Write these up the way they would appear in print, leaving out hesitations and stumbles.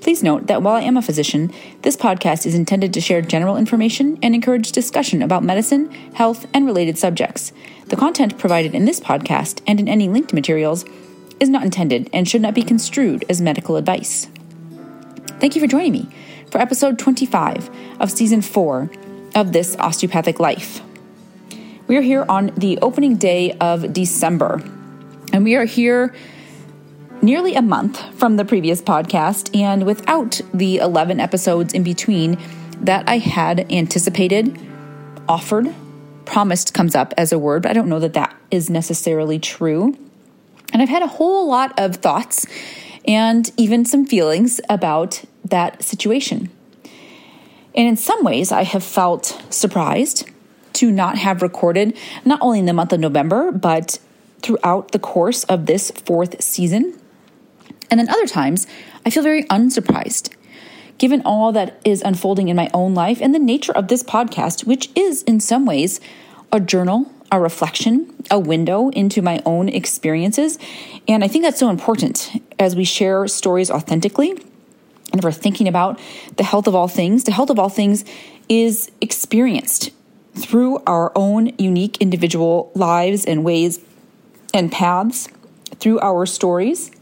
Please note that while I am a physician, this podcast is intended to share general information and encourage discussion about medicine, health, and related subjects. The content provided in this podcast and in any linked materials is not intended and should not be construed as medical advice. Thank you for joining me for episode 25 of season 4 of This Osteopathic Life. We are here on the opening day of December, and we are here nearly a month from the previous podcast and without the 11 episodes in between that I had anticipated, offered, promised comes up as a word, but I don't know that that is necessarily true. And I've had a whole lot of thoughts and even some feelings about that situation. And in some ways, I have felt surprised to not have recorded, not only in the month of November, but throughout the course of this 4th season. And then other times, I feel very unsurprised, given all that is unfolding in my own life and the nature of this podcast, which is in some ways a journal, a reflection, a window into my own experiences. And I think that's so important as we share stories authentically and if we're thinking about the health of all things. The health of all things is experienced through our own unique individual lives and ways and paths, through our stories.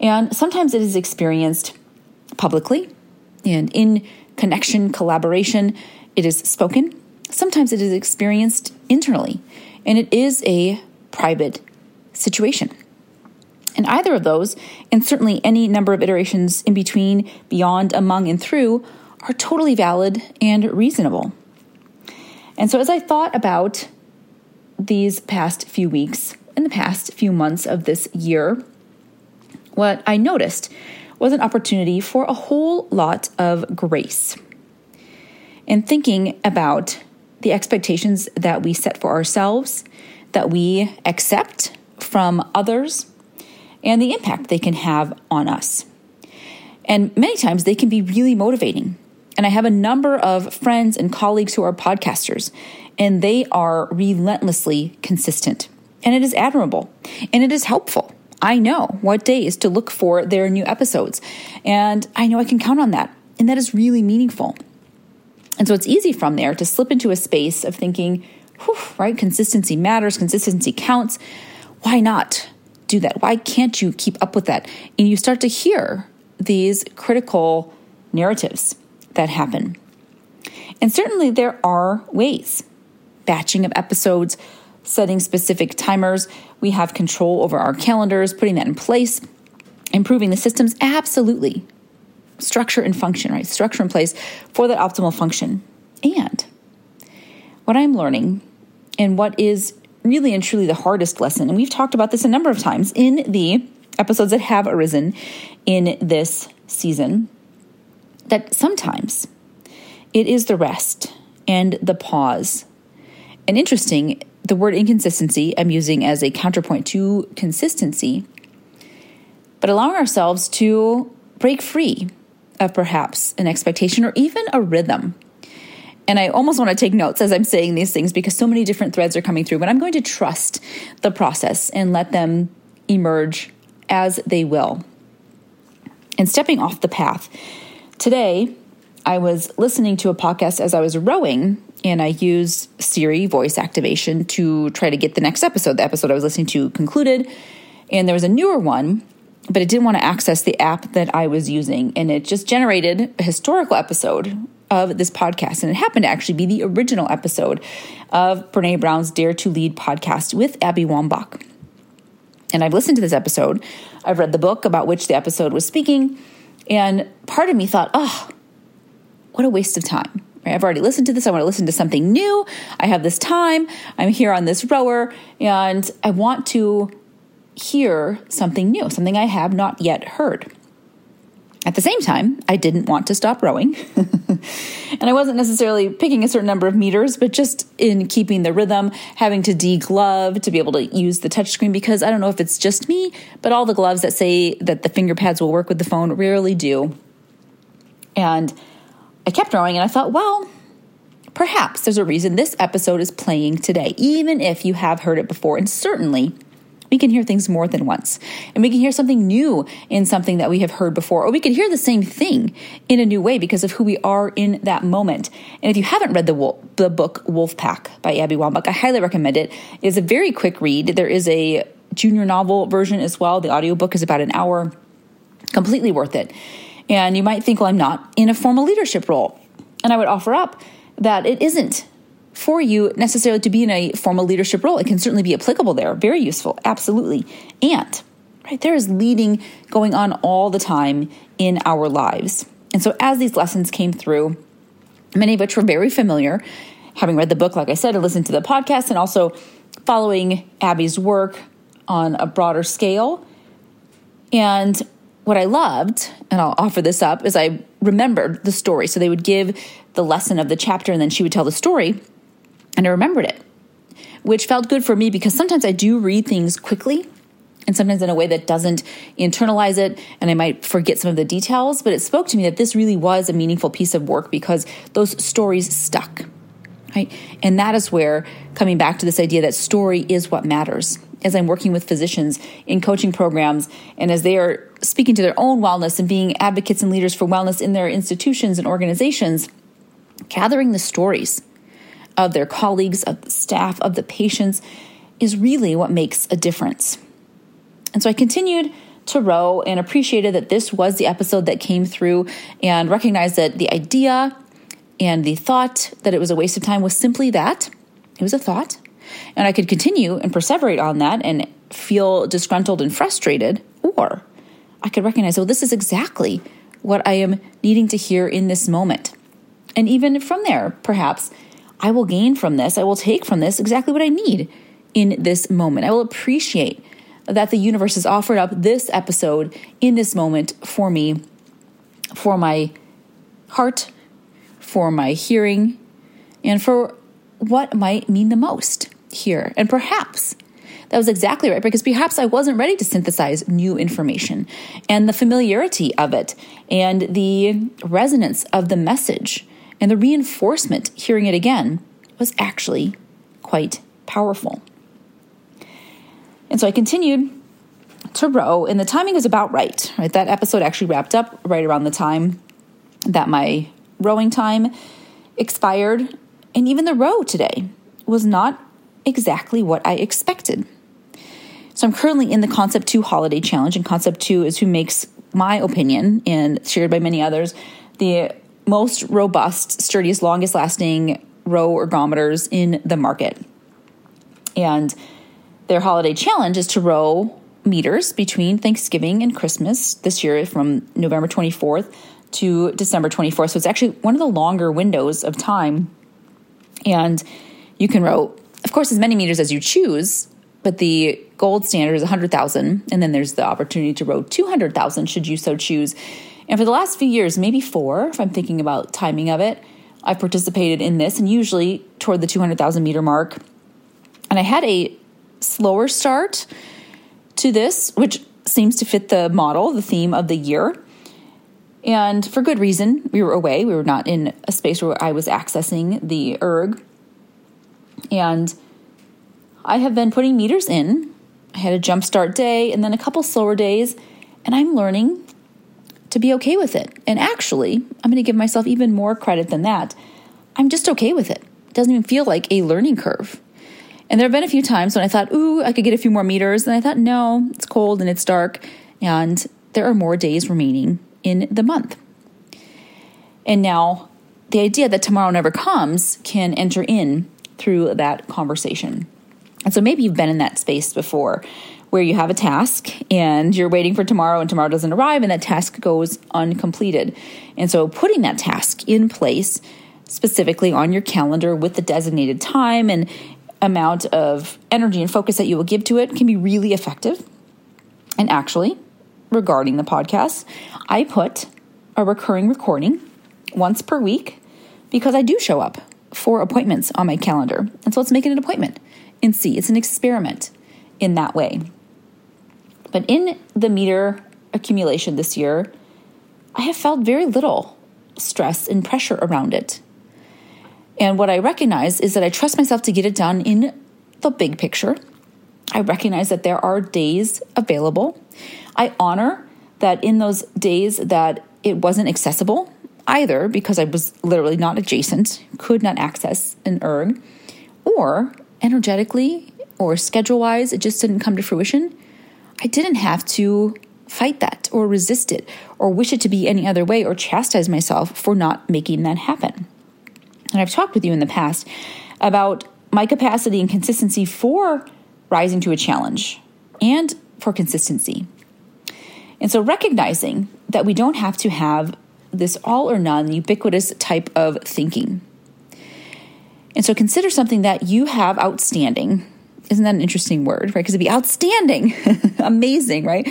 And sometimes it is experienced publicly and in connection, collaboration, it is spoken. Sometimes it is experienced internally, and it is a private situation. And either of those, and certainly any number of iterations in between, beyond, among, and through, are totally valid and reasonable. And so as I thought about these past few weeks, in the past few months of this year, what I noticed was an opportunity for a whole lot of grace. And thinking about the expectations that we set for ourselves, that we accept from others, and the impact they can have on us. And many times they can be really motivating. And I have a number of friends and colleagues who are podcasters, and they are relentlessly consistent. And it is admirable, and it is helpful. I know what days to look for their new episodes, and I know I can count on that, and that is really meaningful. And so it's easy from there to slip into a space of thinking, whew, right, consistency matters, consistency counts. Why not do that? Why can't you keep up with that? And you start to hear these critical narratives that happen. And certainly there are ways, batching of episodes, setting specific timers. We have control over our calendars, putting that in place, improving the systems. Absolutely. Structure and function, right? Structure in place for that optimal function. And what I'm learning and what is really and truly the hardest lesson, and we've talked about this a number of times in the episodes that have arisen in this season, that sometimes it is the rest and the pause. And interesting, the word inconsistency I'm using as a counterpoint to consistency, but allowing ourselves to break free of perhaps an expectation or even a rhythm. And I almost want to take notes as I'm saying these things because so many different threads are coming through, but I'm going to trust the process and let them emerge as they will. And stepping off the path. Today, I was listening to a podcast as I was rowing, and I use Siri voice activation to try to get the next episode. The episode I was listening to concluded, and there was a newer one, but it didn't want to access the app that I was using. And it just generated a historical episode of this podcast. And it happened to actually be the original episode of Brené Brown's Dare to Lead podcast with Abby Wambach. And I've listened to this episode. I've read the book about which the episode was speaking. And part of me thought, oh, what a waste of time. Right? I've already listened to this. I want to listen to something new. I have this time. I'm here on this rower, and I want to hear something new, something I have not yet heard. At the same time, I didn't want to stop rowing. And I wasn't necessarily picking a certain number of meters, but just in keeping the rhythm, having to de-glove to be able to use the touchscreen, because I don't know if it's just me, but all the gloves that say that the finger pads will work with the phone rarely do. And I kept rowing, and I thought, well, perhaps there's a reason this episode is playing today, even if you have heard it before, and certainly we can hear things more than once, and we can hear something new in something that we have heard before, or we can hear the same thing in a new way because of who we are in that moment. And if you haven't read the book Wolfpack by Abby Wambach, I highly recommend it. It's a very quick read. There is a junior novel version as well. The audiobook is about an hour, completely worth it. And you might think, well, I'm not in a formal leadership role. And I would offer up that it isn't for you necessarily to be in a formal leadership role. It can certainly be applicable there. Very useful. Absolutely. And right there is leading going on all the time in our lives. And so as these lessons came through, many of which were very familiar, having read the book, like I said, and listened to the podcast, and also following Abby's work on a broader scale. And what I loved, and I'll offer this up, is I remembered the story. So they would give the lesson of the chapter, and then she would tell the story. And I remembered it, which felt good for me because sometimes I do read things quickly and sometimes in a way that doesn't internalize it, and I might forget some of the details, but it spoke to me that this really was a meaningful piece of work because those stories stuck, right? And that is where, coming back to this idea that story is what matters, as I'm working with physicians in coaching programs and as they are speaking to their own wellness and being advocates and leaders for wellness in their institutions and organizations, gathering the stories of their colleagues, of the staff, of the patients is really what makes a difference. And so I continued to row and appreciated that this was the episode that came through, and recognized that the idea and the thought that it was a waste of time was simply that. It was a thought. And I could continue and perseverate on that and feel disgruntled and frustrated, or I could recognize, well, this is exactly what I am needing to hear in this moment. And even from there, perhaps, I will gain from this, I will take from this exactly what I need in this moment. I will appreciate that the universe has offered up this episode in this moment for me, for my heart, for my hearing, and for what might mean the most here. And perhaps that was exactly right, because perhaps I wasn't ready to synthesize new information, and the familiarity of it and the resonance of the message and the reinforcement, hearing it again, was actually quite powerful. And so I continued to row, and the timing was about right? That episode actually wrapped up right around the time that my rowing time expired. And even the row today was not exactly what I expected. So I'm currently in the Concept 2 Holiday Challenge, and Concept 2 is who makes my opinion, and shared by many others, the most robust, sturdiest, longest lasting row ergometers in the market. And their holiday challenge is to row meters between Thanksgiving and Christmas this year, from November 24th to December 24th. So it's actually one of the longer windows of time. And you can row, of course, as many meters as you choose, but the gold standard is 100,000. And then there's the opportunity to row 200,000 should you so choose. And for the last few years, maybe four, if I'm thinking about timing of it, I've participated in this, and usually toward the 200,000 meter mark. And I had a slower start to this, which seems to fit the model, the theme of the year. And for good reason, we were away. We were not in a space where I was accessing the erg. And I have been putting meters in. I had a jump start day and then a couple slower days, and I'm learning to be okay with it. And actually, I'm going to give myself even more credit than that. I'm just okay with it. It doesn't even feel like a learning curve. And there have been a few times when I thought, ooh, I could get a few more meters. And I thought, no, it's cold and it's dark, and there are more days remaining in the month. And now the idea that tomorrow never comes can enter in through that conversation. And so maybe you've been in that space before, where you have a task and you're waiting for tomorrow, and tomorrow doesn't arrive, and that task goes uncompleted. And so putting that task in place, specifically on your calendar with the designated time and amount of energy and focus that you will give to it, can be really effective. And actually, regarding the podcast, I put a recurring recording once per week because I do show up for appointments on my calendar. And so let's make it an appointment and see. It's an experiment in that way. But in the meter accumulation this year, I have felt very little stress and pressure around it. And what I recognize is that I trust myself to get it done in the big picture. I recognize that there are days available. I honor that in those days that it wasn't accessible either because I was literally not adjacent, could not access an ERG, or energetically or schedule-wise, it just didn't come to fruition. I didn't have to fight that or resist it or wish it to be any other way or chastise myself for not making that happen. And I've talked with you in the past about my capacity and consistency for rising to a challenge and for consistency. And so recognizing that we don't have to have this all or none ubiquitous type of thinking. And so consider something that you have outstanding. Isn't that an interesting word, right? Because it'd be outstanding, amazing, right?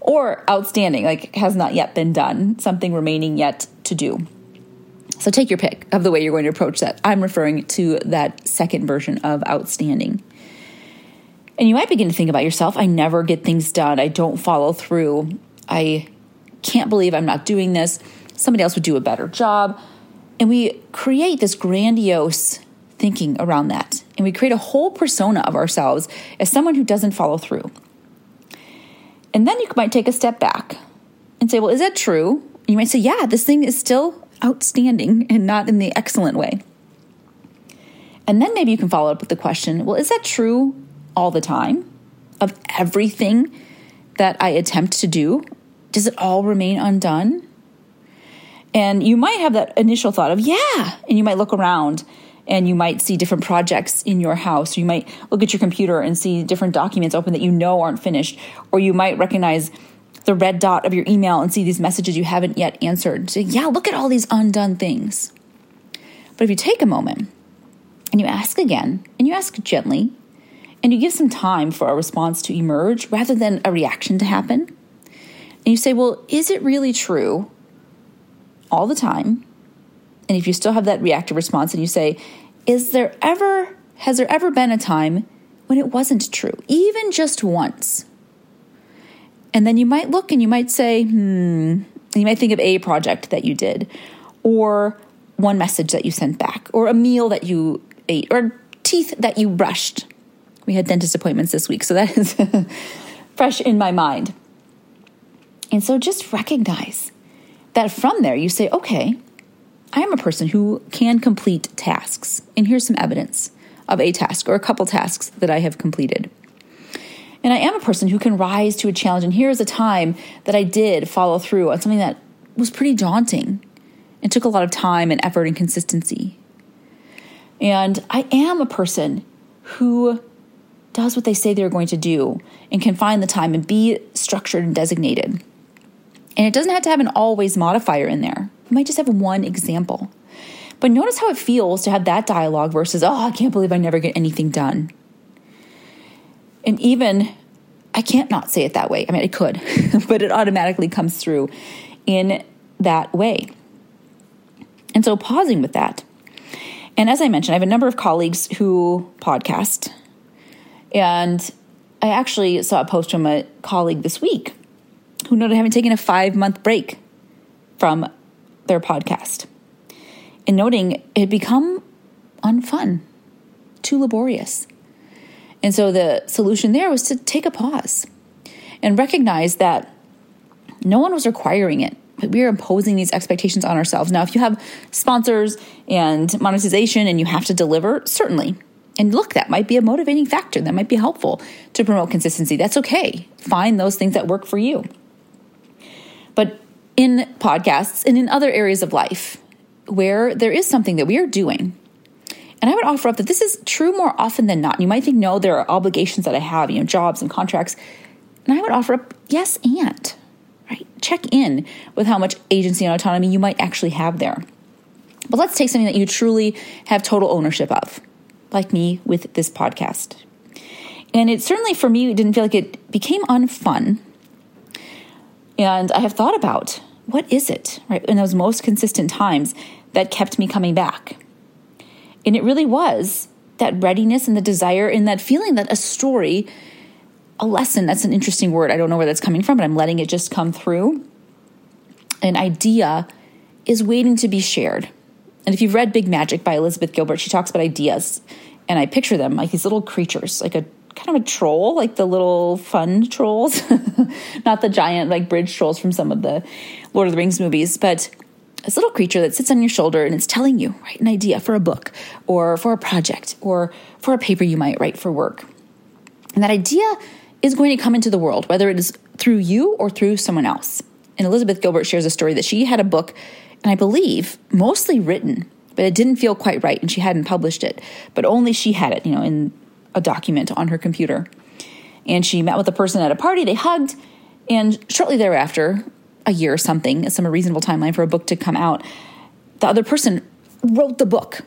Or outstanding, like has not yet been done, something remaining yet to do. So take your pick of the way you're going to approach that. I'm referring to that second version of outstanding. And you might begin to think about yourself. I never get things done. I don't follow through. I can't believe I'm not doing this. Somebody else would do a better job. And we create this grandiose thinking around that. And we create a whole persona of ourselves as someone who doesn't follow through. And then you might take a step back and say, well, is that true? You might say, yeah, this thing is still outstanding and not in the excellent way. And then maybe you can follow up with the question, well, is that true all the time of everything that I attempt to do? Does it all remain undone? And you might have that initial thought of, yeah. And you might look around and you might see different projects in your house. You might look at your computer and see different documents open that you know aren't finished. Or you might recognize the red dot of your email and see these messages you haven't yet answered. So yeah, look at all these undone things. But if you take a moment and you ask again, and you ask gently, and you give some time for a response to emerge rather than a reaction to happen, and you say, well, is it really true all the time? And if you still have that reactive response and you say, has there ever been a time when it wasn't true, even just once? And then you might look and you might say, you might think of a project that you did, or one message that you sent back, or a meal that you ate, or teeth that you brushed. We had dentist appointments this week, so that is fresh in my mind. And so just recognize that from there you say, okay, I am a person who can complete tasks. And here's some evidence of a task or a couple tasks that I have completed. And I am a person who can rise to a challenge. And here is a time that I did follow through on something that was pretty daunting and took a lot of time and effort and consistency. And I am a person who does what they say they're going to do and can find the time and be structured and designated. And it doesn't have to have an always modifier in there. You might just have one example. But notice how it feels to have that dialogue versus, oh, I can't believe I never get anything done. And even, I can't not say it that way. I mean, I could, but it automatically comes through in that way. And so pausing with that. And as I mentioned, I have a number of colleagues who podcast. And I actually saw a post from a colleague this week who noted having taken a 5-month break from their podcast and noting it had become unfun, too laborious. And so the solution there was to take a pause and recognize that no one was requiring it, but we are imposing these expectations on ourselves. Now, if you have sponsors and monetization and you have to deliver, certainly. And look, that might be a motivating factor. That might be helpful to promote consistency. That's okay. Find those things that work for you. But in podcasts and in other areas of life where there is something that we are doing, and I would offer up that this is true more often than not. You might think, no, there are obligations that I have, jobs and contracts. And I would offer up, yes, and, right? Check in with how much agency and autonomy you might actually have there. But let's take something that you truly have total ownership of, like me with this podcast. And it certainly, for me, didn't feel like it became unfun. And I have thought about what is it, right? In those most consistent times that kept me coming back. And it really was that readiness and the desire and that feeling that a story, a lesson, that's an interesting word. I don't know where that's coming from, but I'm letting it just come through. An idea is waiting to be shared. And if you've read Big Magic by Elizabeth Gilbert, she talks about ideas. And I picture them like these little creatures, like a kind of a troll, like the little fun trolls, not the giant like bridge trolls from some of the Lord of the Rings movies, but this little creature that sits on your shoulder and it's telling you, right, an idea for a book or for a project or for a paper you might write for work. And that idea is going to come into the world, whether it is through you or through someone else. And Elizabeth Gilbert shares a story that she had a book, and I believe mostly written, but it didn't feel quite right and she hadn't published it, but only she had it, you know, in a document on her computer. And she met with a person at a party, they hugged, and shortly thereafter, a year or something, some reasonable timeline for a book to come out, the other person wrote the book,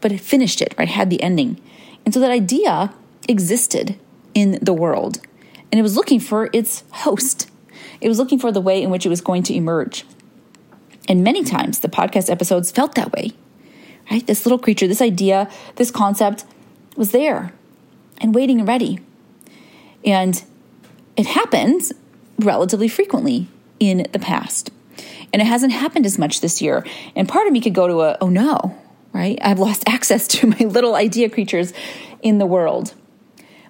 but it finished it, right, had the ending. And so that idea existed in the world, and it was looking for its host. It was looking for the way in which it was going to emerge. And many times the podcast episodes felt that way, right? This little creature, this idea, this concept was there and waiting and ready. And it happens relatively frequently in the past. And it hasn't happened as much this year. And part of me could go to oh no, right? I've lost access to my little idea creatures in the world.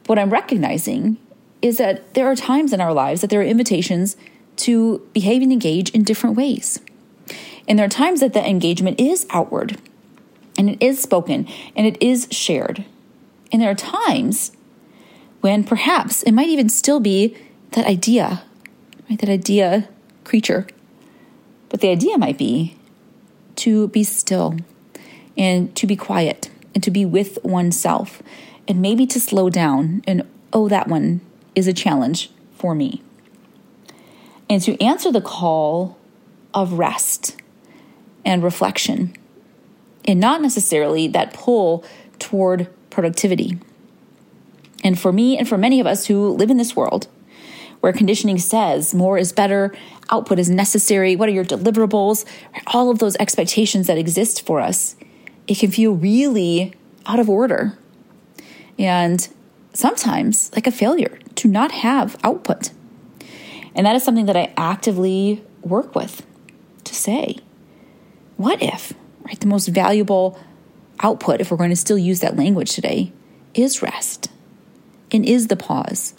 But what I'm recognizing is that there are times in our lives that there are invitations to behave and engage in different ways. And there are times that the engagement is outward and it is spoken and it is shared. And there are times when perhaps it might even still be that idea, right? That idea creature. But the idea might be to be still and to be quiet and to be with oneself and maybe to slow down and, oh, that one is a challenge for me. And to answer the call of rest and reflection and not necessarily that pull toward productivity. And for me and for many of us who live in this world where conditioning says more is better, output is necessary, what are your deliverables, all of those expectations that exist for us, it can feel really out of order and sometimes like a failure to not have output. And that is something that I actively work with to say, what if, right, the most valuable output, if we're going to still use that language today, is rest and is the pause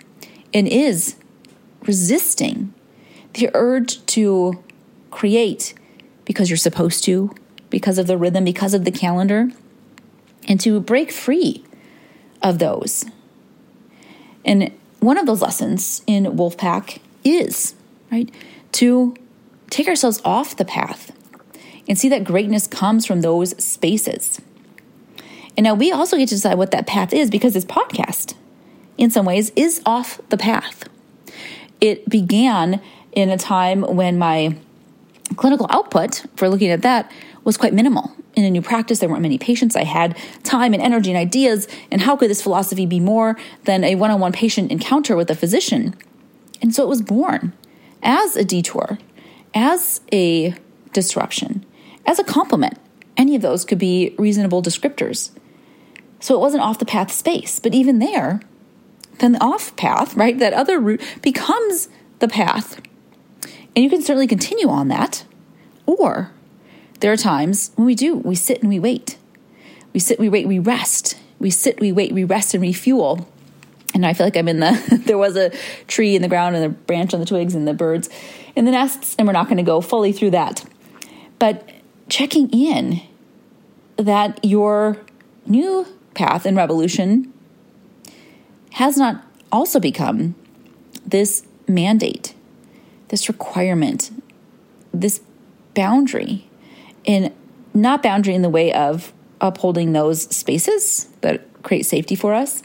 and is resisting the urge to create because you're supposed to, because of the rhythm, because of the calendar, and to break free of those. And one of those lessons in Wolfpack is, right, to take ourselves off the path and see that greatness comes from those spaces. And now we also get to decide what that path is, because this podcast, in some ways, is off the path. It began in a time when my clinical output, if we're looking at that, was quite minimal. In a new practice, there weren't many patients. I had time and energy and ideas, and how could this philosophy be more than a one-on-one patient encounter with a physician? And so it was born as a detour, as a disruption, as a compliment. Any of those could be reasonable descriptors. So it wasn't off the path space, but even there, then the off path, right, that other route becomes the path. And you can certainly continue on that. Or there are times when we sit and we wait. We sit, we wait, we rest. We sit, we wait, we rest and refuel. And I feel like I'm in the, there was a tree in the ground and a branch on the twigs and the birds in the nests, and we're not going to go fully through that. But checking in that your new path and revolution has not also become this mandate, this requirement, this boundary, and not boundary in the way of upholding those spaces that create safety for us,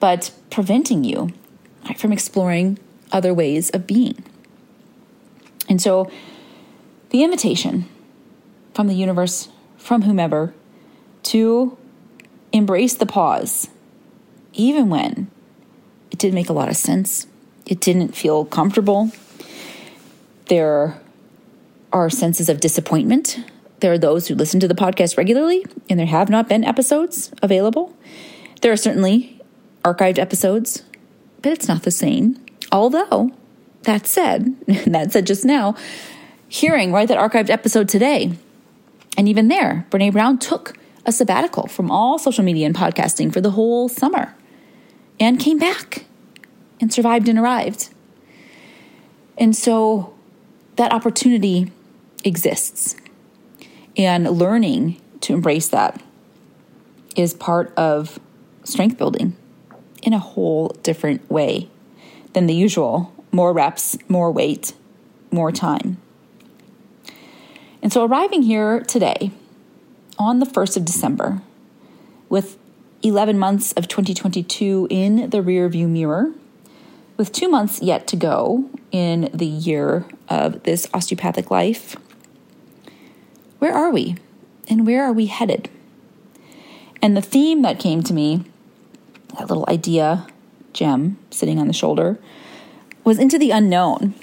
but preventing you from exploring other ways of being. And so the invitation from the universe, from whomever, to embrace the pause, even when it didn't make a lot of sense, it didn't feel comfortable, there our senses of disappointment. There are those who listen to the podcast regularly, and there have not been episodes available. There are certainly archived episodes, but it's not the same. Although, that said just now, hearing, right, that archived episode today, and even there, Brené Brown took a sabbatical from all social media and podcasting for the whole summer and came back and survived and arrived. And so that opportunity exists. And learning to embrace that is part of strength building in a whole different way than the usual. More reps, more weight, more time. And so arriving here today on the 1st of December with 11 months of 2022 in the rearview mirror, with 2 months yet to go in the year of this osteopathic life, where are we and where are we headed? And the theme that came to me, that little idea gem sitting on the shoulder, was into the unknown.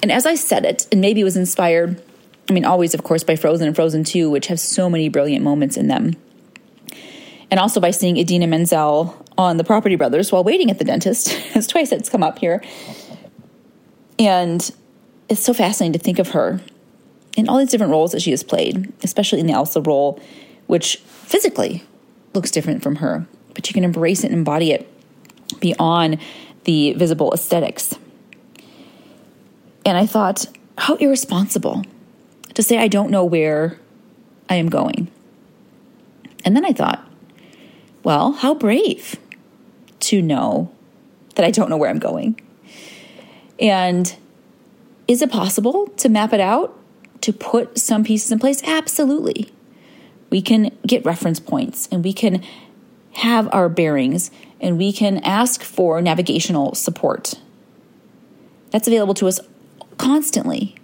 And as I said it, and maybe was inspired, I mean, always, of course, by Frozen and Frozen 2, which have so many brilliant moments in them. And also by seeing Idina Menzel on The Property Brothers while waiting at the dentist. It's twice it's come up here. And it's so fascinating to think of her in all these different roles that she has played, especially in the Elsa role, which physically looks different from her, but you can embrace it and embody it beyond the visible aesthetics. And I thought, how irresponsible to say I don't know where I am going. And then I thought, well, how brave to know that I don't know where I'm going. And is it possible to map it out, to put some pieces in place? Absolutely. We can get reference points and we can have our bearings and we can ask for navigational support. That's available to us constantly.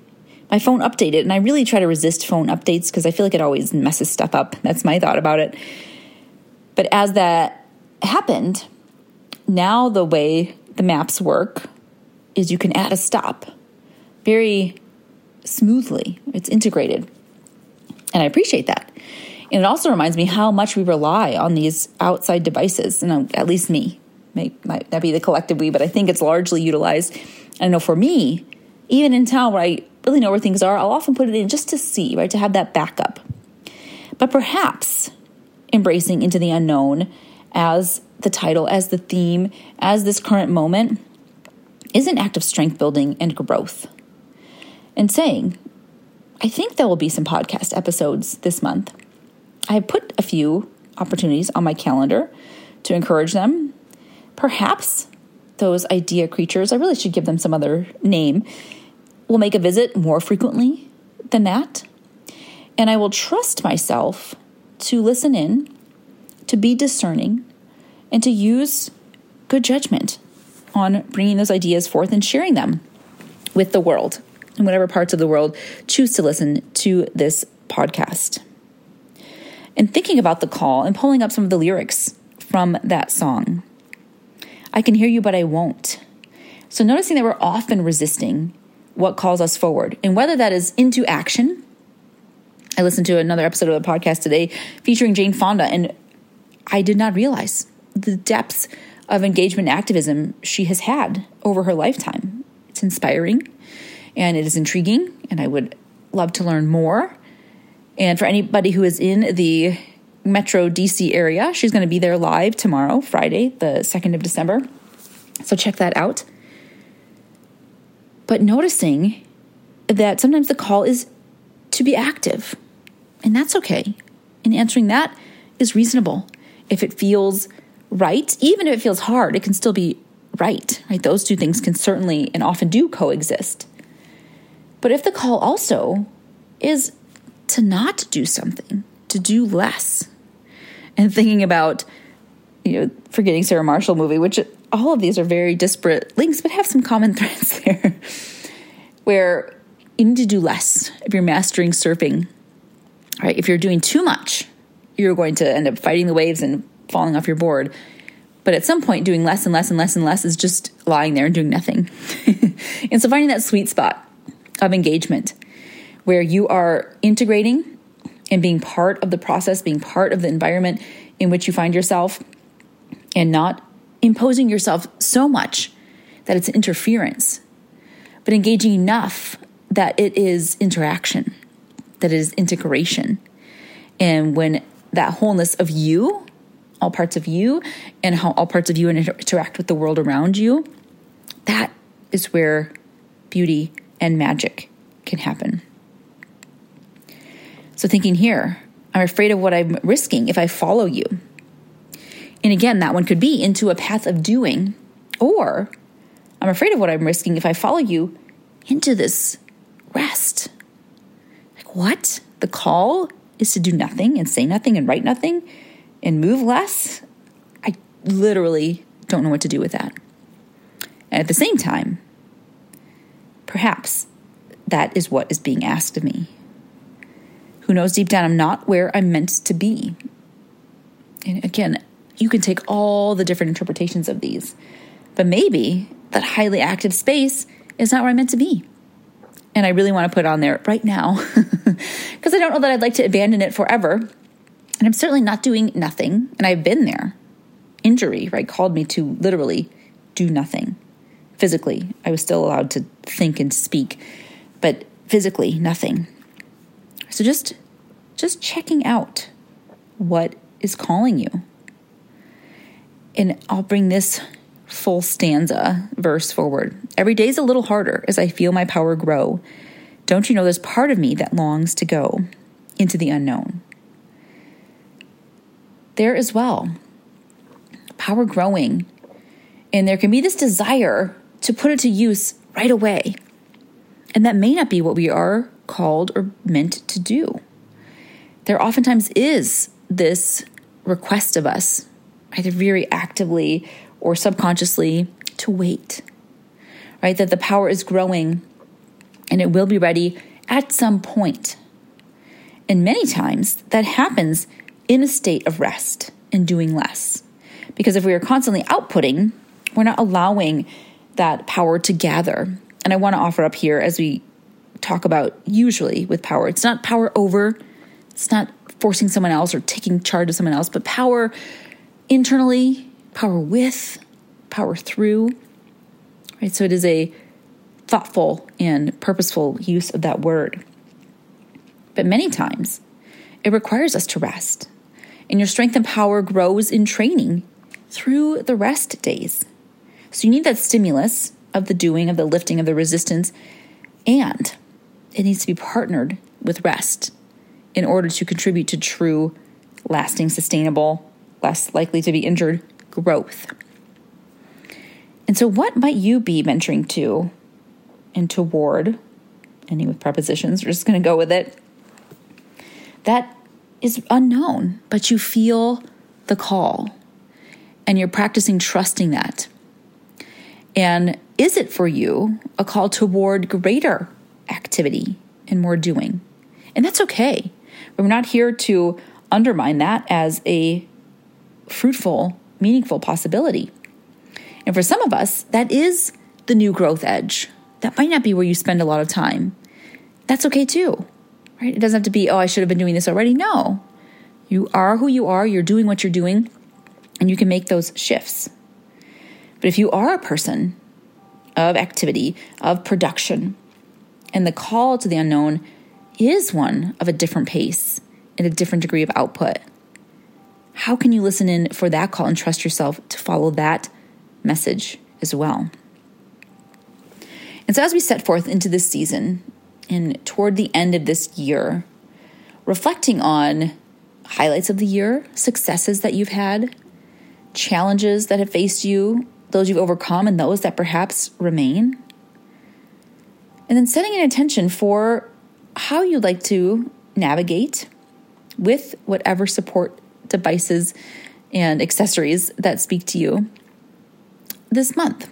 My phone updated, and I really try to resist phone updates because I feel like it always messes stuff up. That's my thought about it. But as that happened, now the way the maps work is you can add a stop very smoothly. It's integrated. And I appreciate that. And it also reminds me how much we rely on these outside devices, and at least me. Might that be the collective we, but I think it's largely utilized. I know for me, even in town where I really know where things are, I'll often put it in just to see, right, to have that backup. But perhaps embracing into the unknown as the title, as the theme, as this current moment is an act of strength building and growth. And saying, I think there will be some podcast episodes this month. I have put a few opportunities on my calendar to encourage them. Perhaps those idea creatures, I really should give them some other name, will make a visit more frequently than that. And I will trust myself to listen in, to be discerning, and to use good judgment on bringing those ideas forth and sharing them with the world and whatever parts of the world choose to listen to this podcast. And thinking about the call and pulling up some of the lyrics from that song. I can hear you, but I won't. So noticing that we're often resisting what calls us forward. And whether that is into action, I listened to another episode of a podcast today featuring Jane Fonda, and I did not realize the depths of engagement activism she has had over her lifetime. It's inspiring, and it is intriguing, and I would love to learn more. And for anybody who is in the Metro DC area, she's going to be there live tomorrow, Friday, the 2nd of December. So check that out. But noticing that sometimes the call is to be active, and that's okay. And answering that is reasonable. If it feels right, even if it feels hard, it can still be right? Those two things can certainly and often do coexist. But if the call also is to not do something, to do less. And thinking about, Forgetting Sarah Marshall movie, which all of these are very disparate links, but have some common threads there, where you need to do less if you're mastering surfing, right? If you're doing too much, you're going to end up fighting the waves and falling off your board. But at some point, doing less and less and less and less is just lying there and doing nothing. And so finding that sweet spot of engagement where you are integrating and being part of the process, being part of the environment in which you find yourself, and not imposing yourself so much that it's interference, but engaging enough that it is interaction, that it is integration. And when that wholeness of you, all parts of you, and how all parts of you interact with the world around you, that is where beauty and magic can happen. So thinking here, I'm afraid of what I'm risking if I follow you. And again, that one could be into a path of doing, or I'm afraid of what I'm risking if I follow you into this rest. Like what? The call is to do nothing and say nothing and write nothing and move less? I literally don't know what to do with that. And at the same time, perhaps that is what is being asked of me. Who knows, deep down, I'm not where I'm meant to be. And again, you can take all the different interpretations of these, but maybe that highly active space is not where I'm meant to be. And I really want to put it on there right now because I don't know that I'd like to abandon it forever. And I'm certainly not doing nothing. And I've been there. Injury, right, called me to literally do nothing. Physically, I was still allowed to think and speak, but physically, nothing. So just checking out what is calling you. And I'll bring this full stanza verse forward. Every day's a little harder as I feel my power grow. Don't you know there's part of me that longs to go into the unknown? There as well, power growing. And there can be this desire to put it to use right away. And that may not be what we are called or meant to do. There oftentimes is this request of us, either very actively or subconsciously, to wait, right? That the power is growing and it will be ready at some point. And many times that happens in a state of rest and doing less. Because if we are constantly outputting, we're not allowing that power to gather. And I want to offer up here, as we talk about usually with power, it's not power over, it's not forcing someone else or taking charge of someone else, but power internally, power with, power through, right? So it is a thoughtful and purposeful use of that word. But many times it requires us to rest, and your strength and power grows in training through the rest days. So you need that stimulus of the doing, of the lifting, of the resistance, and it needs to be partnered with rest in order to contribute to true, lasting, sustainable, less likely to be injured growth. And so what might you be venturing to and toward, ending with prepositions, we're just going to go with it, that is unknown, but you feel the call and you're practicing trusting that. And is it for you a call toward greater activity and more doing? And that's okay. We're not here to undermine that as a fruitful, meaningful possibility. And for some of us, that is the new growth edge. That might not be where you spend a lot of time. That's okay too, right? It doesn't have to be, oh, I should have been doing this already. No, you are who you are. You're doing what you're doing, and you can make those shifts. But if you are a person of activity, of production, and the call to the unknown is one of a different pace and a different degree of output, how can you listen in for that call and trust yourself to follow that message as well? And so as we set forth into this season and toward the end of this year, reflecting on highlights of the year, successes that you've had, challenges that have faced you, those you've overcome and those that perhaps remain, and then setting an intention for how you'd like to navigate with whatever support devices and accessories that speak to you this month.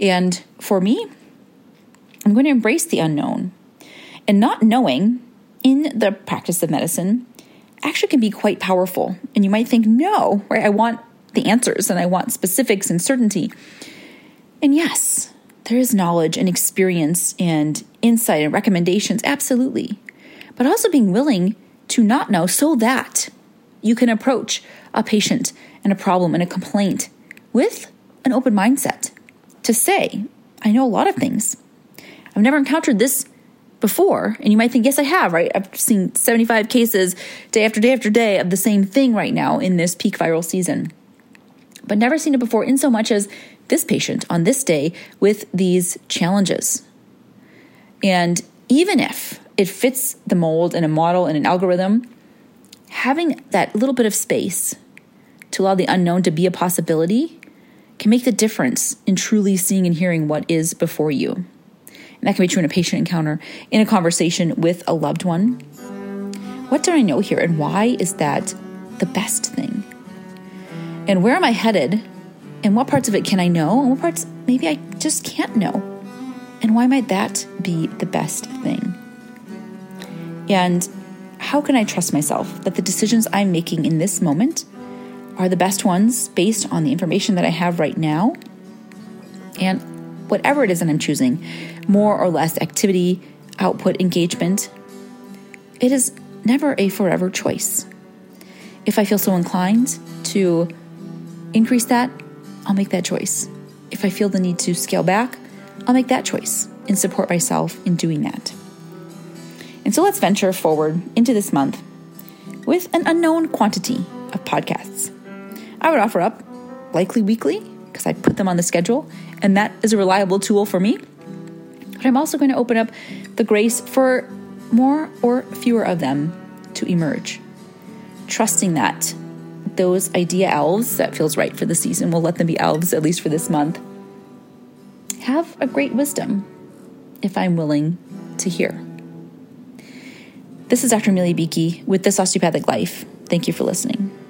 And for me, I'm going to embrace the unknown. And not knowing in the practice of medicine actually can be quite powerful. And you might think, no, right? I want the answers and I want specifics and certainty. And yes, There is knowledge and experience and insight and recommendations, absolutely. But also being willing to not know so that you can approach a patient and a problem and a complaint with an open mindset to say, I know a lot of things. I've never encountered this before. And you might think, yes, I have, right? I've seen 75 cases day after day after day of the same thing right now in this peak viral season, but never seen it before in so much as this patient on this day with these challenges. And even if it fits the mold and a model and an algorithm, having that little bit of space to allow the unknown to be a possibility can make the difference in truly seeing and hearing what is before you. And that can be true in a patient encounter, in a conversation with a loved one. What do I know here, and why is that the best thing? And where am I headed? And what parts of it can I know? And what parts maybe I just can't know? And why might that be the best thing? And how can I trust myself that the decisions I'm making in this moment are the best ones based on the information that I have right now? And whatever it is that I'm choosing, more or less activity, output, engagement, it is never a forever choice. If I feel so inclined to increase that, I'll make that choice. If I feel the need to scale back, I'll make that choice and support myself in doing that. And so let's venture forward into this month with an unknown quantity of podcasts. I would offer up likely weekly because I put them on the schedule, and that is a reliable tool for me. But I'm also going to open up the grace for more or fewer of them to emerge, trusting that those idea elves, that feels right for the season, we'll let them be elves at least for this month, have a great wisdom if I'm willing to hear. This is Dr. Amelia Beake with This Osteopathic Life. Thank you for listening.